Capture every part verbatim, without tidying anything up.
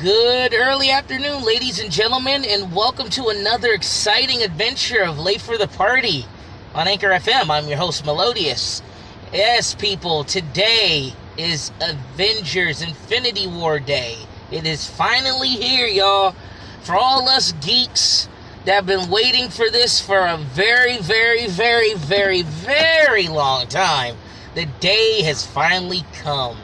Good early afternoon, ladies and gentlemen, and welcome to another exciting adventure of Late for the Party on Anchor F M. I'm your host, Melodius. Yes, people, today is Avengers Infinity War Day. It is finally here, y'all. For all us geeks that have been waiting for this for a very, very, very, very, very long time, the day has finally come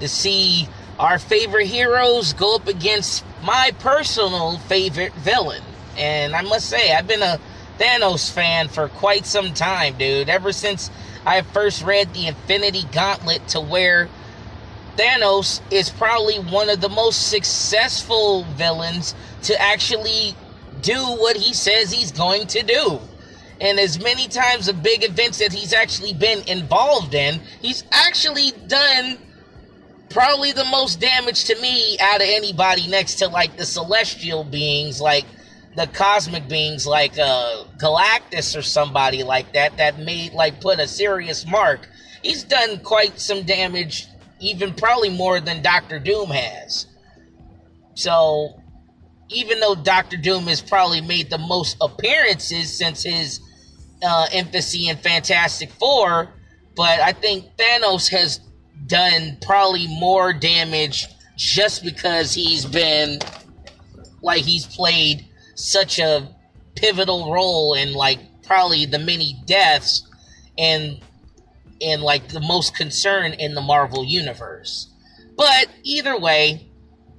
to see our favorite heroes go up against my personal favorite villain. And I must say, I've been a Thanos fan for quite some time, dude. Ever since I first read the Infinity Gauntlet, to where Thanos is probably one of the most successful villains to actually do what he says he's going to do. And as many times of big events that he's actually been involved in, he's actually done probably the most damage to me out of anybody, next to like the celestial beings, like the cosmic beings, like uh, Galactus or somebody like that, that made like put a serious mark. He's done quite some damage, even probably more than Doctor Doom has. So even though Doctor Doom has probably made the most appearances since his uh, infancy in Fantastic Four, but I think Thanos has done probably more damage just because he's been like he's played such a pivotal role in like probably the many deaths and and like the most concern in the Marvel Universe. But either way,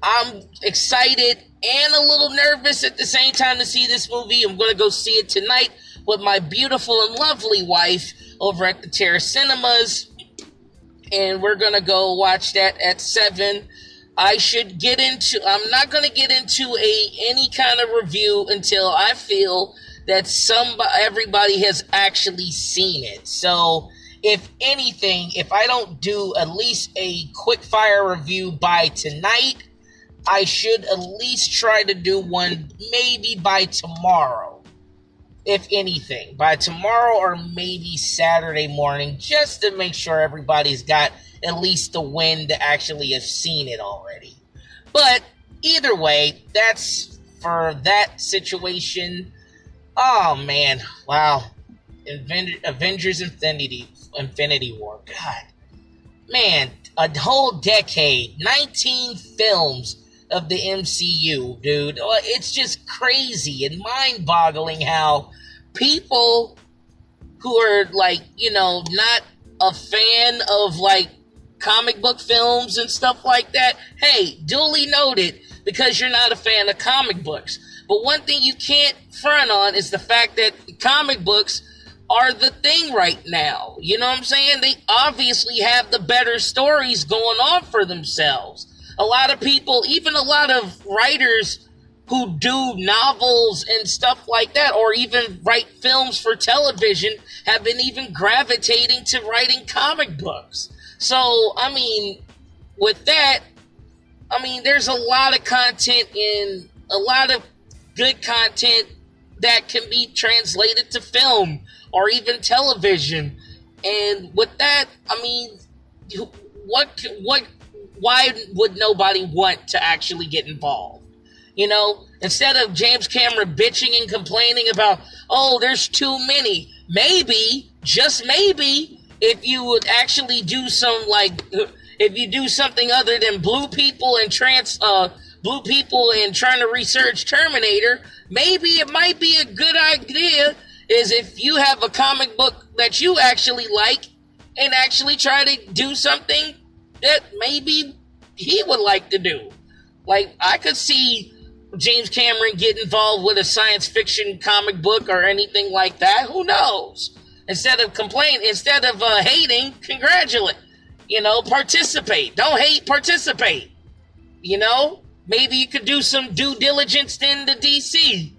I'm excited and a little nervous at the same time to see this movie. I'm going to go see it tonight with my beautiful and lovely wife over at the Terra Cinemas. And we're going to go watch that at seven. I should get into... I'm not going to get into a any kind of review until I feel that somebody, everybody has actually seen it. So, if anything, if I don't do at least a quick-fire review by tonight, I should at least try to do one maybe by tomorrow. If anything, by tomorrow or maybe Saturday morning, just to make sure everybody's got at least the wind to actually have seen it already. But either way, that's for that situation. Oh man, wow. Inven- Avengers Infinity Infinity War. God. Man, a whole decade, nineteen films of the M C U, dude. It's just crazy and mind-boggling how people who are, like, you know, not a fan of, like, comic book films and stuff like that, hey, duly noted, because you're not a fan of comic books. But one thing you can't front on is the fact that comic books are the thing right now. You know what I'm saying? They obviously have the better stories going on for themselves. A lot of people, even a lot of writers who do novels and stuff like that, or even write films for television, have been even gravitating to writing comic books. So, I mean, with that, I mean, there's a lot of content in, a lot of good content that can be translated to film or even television. And with that, I mean, what, what, why would nobody want to actually get involved? You know, instead of James Cameron bitching and complaining about, oh, there's too many, maybe, just maybe, if you would actually do some, like, if you do something other than blue people and trans, uh, blue people and trying to research Terminator, maybe it might be a good idea is if you have a comic book that you actually like and actually try to do something that maybe he would like to do. Like, I could see James Cameron get involved with a science fiction comic book or anything like that. Who knows? Instead of complaining, instead of uh, hating, congratulate. You know, participate. Don't hate, participate. You know? Maybe you could do some due diligence in the D C.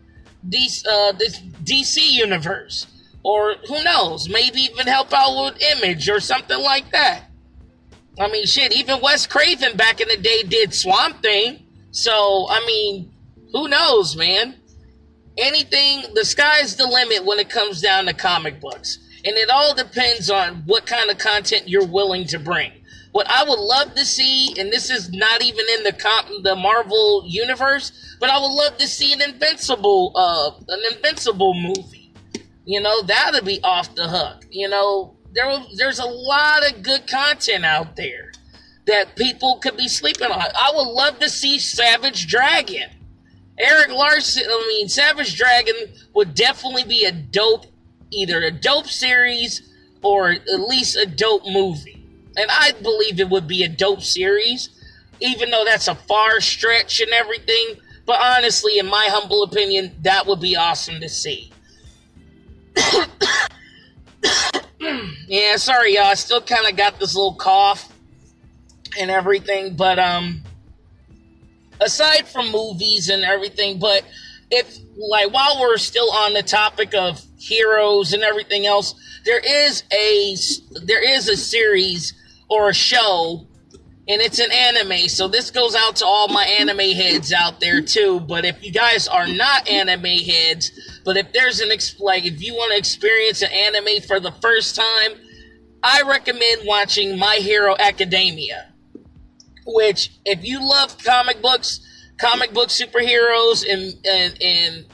D C, uh, this D C universe. Or, who knows? Maybe even help out with Image or something like that. I mean, shit, even Wes Craven back in the day did Swamp Thing. So, I mean, who knows, man? Anything, the sky's the limit when it comes down to comic books. And it all depends on what kind of content you're willing to bring. What I would love to see, and this is not even in the comp, the Marvel Universe, but I would love to see an Invincible, uh, an Invincible movie. You know, that'd be off the hook. You know, there was, there's a lot of good content out there that people could be sleeping on. I would love to see Savage Dragon. Eric Larson, I mean, Savage Dragon would definitely be a dope, either a dope series or at least a dope movie. And I believe it would be a dope series, even though that's a far stretch and everything. But honestly, in my humble opinion, that would be awesome to see. Yeah, sorry, y'all. I still kind of got this little cough and everything, but um, aside from movies and everything, but if, like, while we're still on the topic of heroes and everything else, there is a, there is a series or a show, and it's an anime, so this goes out to all my anime heads out there, too, but if you guys are not anime heads, but if there's an, ex- like, if you want to experience an anime for the first time, I recommend watching My Hero Academia, which, if you love comic books, comic book superheroes, and, and and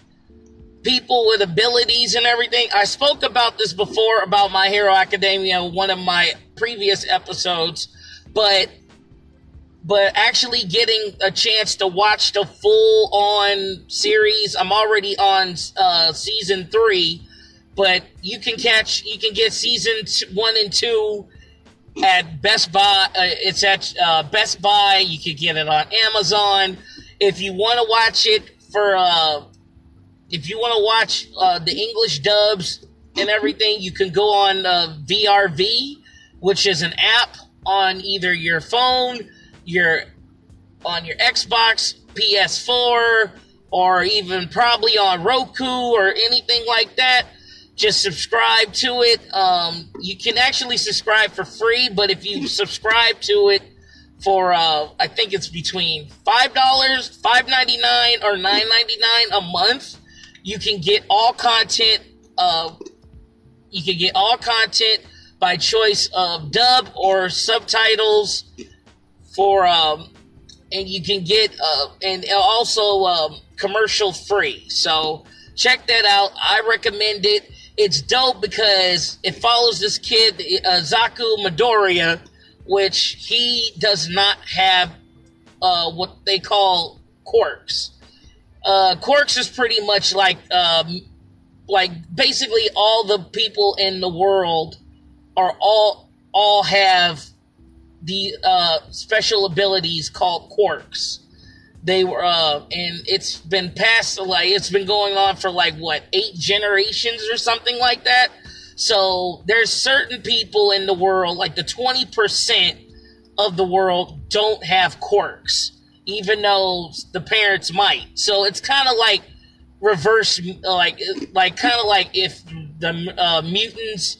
people with abilities and everything, I spoke about this before, about My Hero Academia, one of my previous episodes, but but actually getting a chance to watch the full-on series, I'm already on uh, season three, but you can catch, you can get season two, one and two at Best Buy. Uh, it's at uh, Best Buy. You can get it on Amazon. If you want to watch it for, uh, if you want to watch uh, the English dubs and everything, you can go on uh, V R V, which is an app on either your phone, your on your Xbox, P S four, or even probably on Roku or anything like that. Just subscribe to it. Um, you can actually subscribe for free, but if you subscribe to it for, uh, I think it's between five dollars, five ninety-nine, or nine ninety-nine a month, you can get all content. Uh, you can get all content by choice of dub or subtitles for, um, and you can get, uh, and also um, commercial free. So check that out. I recommend it. It's dope because it follows this kid, uh, Zaku Midoriya, which he does not have uh, what they call quirks. Uh, quirks is pretty much like, um, like basically all the people in the world are all all have the uh, special abilities called quirks. They were, uh, and it's been passed, like, it's been going on for, like, what, eight generations or something like that? So there's certain people in the world, like the twenty percent of the world don't have quirks, even though the parents might. So it's kind of like reverse, like, like kind of like if the uh, mutants,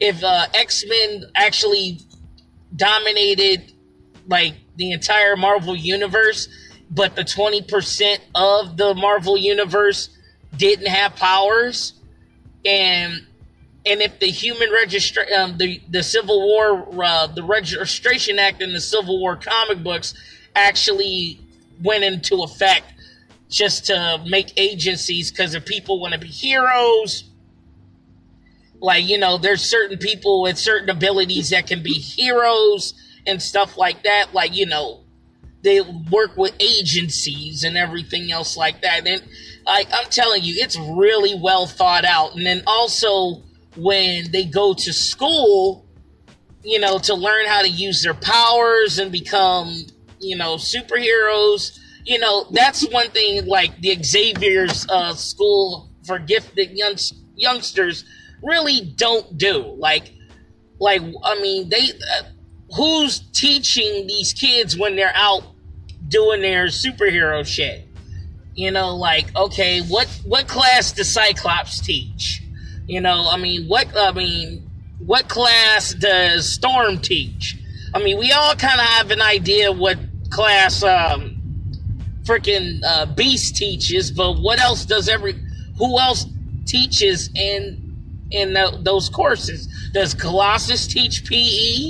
if uh, X-Men actually dominated, like, the entire Marvel Universe, but the twenty percent of the Marvel Universe didn't have powers. And and if the human registra- um, the, the Civil War, uh, the Registration Act in the Civil War comic books actually went into effect just to make agencies, because if people want to be heroes, like, you know, there's certain people with certain abilities that can be heroes and stuff like that, like, you know, they work with agencies and everything else like that. And I, I'm telling you, it's really well thought out. And then also when they go to school, you know, to learn how to use their powers and become, you know, superheroes, you know, that's one thing, like the Xavier's uh, School for Gifted young, Youngsters really don't do. Like, like I mean, they... Uh, who's teaching these kids when they're out doing their superhero shit? You know, like, okay, what, what class does Cyclops teach? You know, I mean, what, I mean, what class does Storm teach? I mean, we all kind of have an idea what class, um, freaking, uh, Beast teaches, but what else does every, who else teaches in in the, those courses? Does Colossus teach P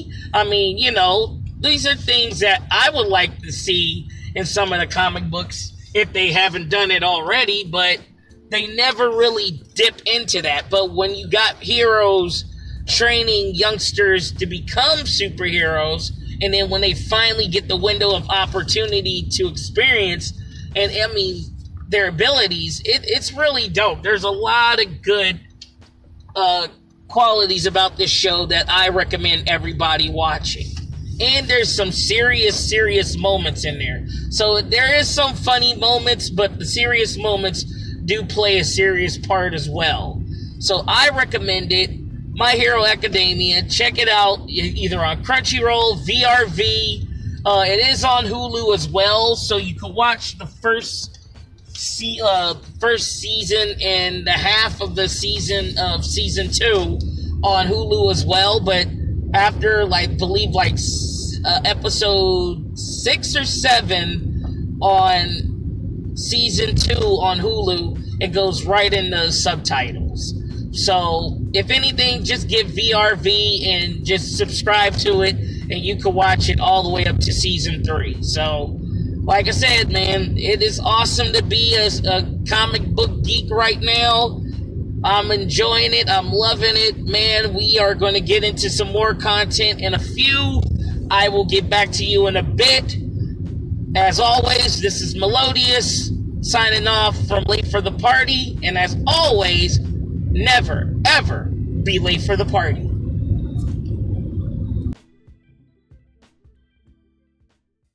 E? I mean, you know, These are things that I would like to see in some of the comic books if they haven't done it already, but they never really dip into that. But when you got heroes training youngsters to become superheroes, and then when they finally get the window of opportunity to experience and, I mean, their abilities, it, it's really dope. There's a lot of good uh, qualities about this show that I recommend everybody watching. And there's some serious, serious moments in there. So there is some funny moments, but the serious moments do play a serious part as well. So I recommend it. My Hero Academia. Check it out either on Crunchyroll, V R V. Uh, it is on Hulu as well, so you can watch the first see, uh, first season and the half of the season of season two on Hulu as well. But after, like, believe like uh, episode six or seven on season two on Hulu, it goes right into subtitles. So if anything, just get V R V and just subscribe to it, and you can watch it all the way up to season three. So, like I said, man, it is awesome to be a, a comic book geek right now. I'm enjoying it. I'm loving it. Man, we are going to get into some more content in a few. I will get back to you in a bit. As always, this is Melodius signing off from Late for the Party. And as always, never, ever be late for the party.